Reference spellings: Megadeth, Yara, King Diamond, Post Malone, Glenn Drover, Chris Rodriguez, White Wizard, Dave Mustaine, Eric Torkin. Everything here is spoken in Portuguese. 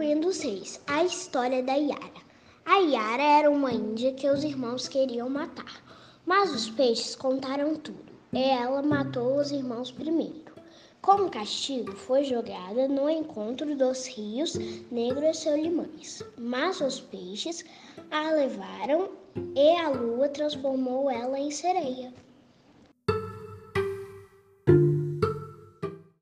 Queen dos Reis, a história da Yara. A Yara era uma índia que os irmãos queriam matar, mas os peixes contaram tudo e ela matou os irmãos primeiro. Como castigo, foi jogada no encontro dos rios Negro e Solimões, mas os peixes a levaram e a lua transformou ela em sereia.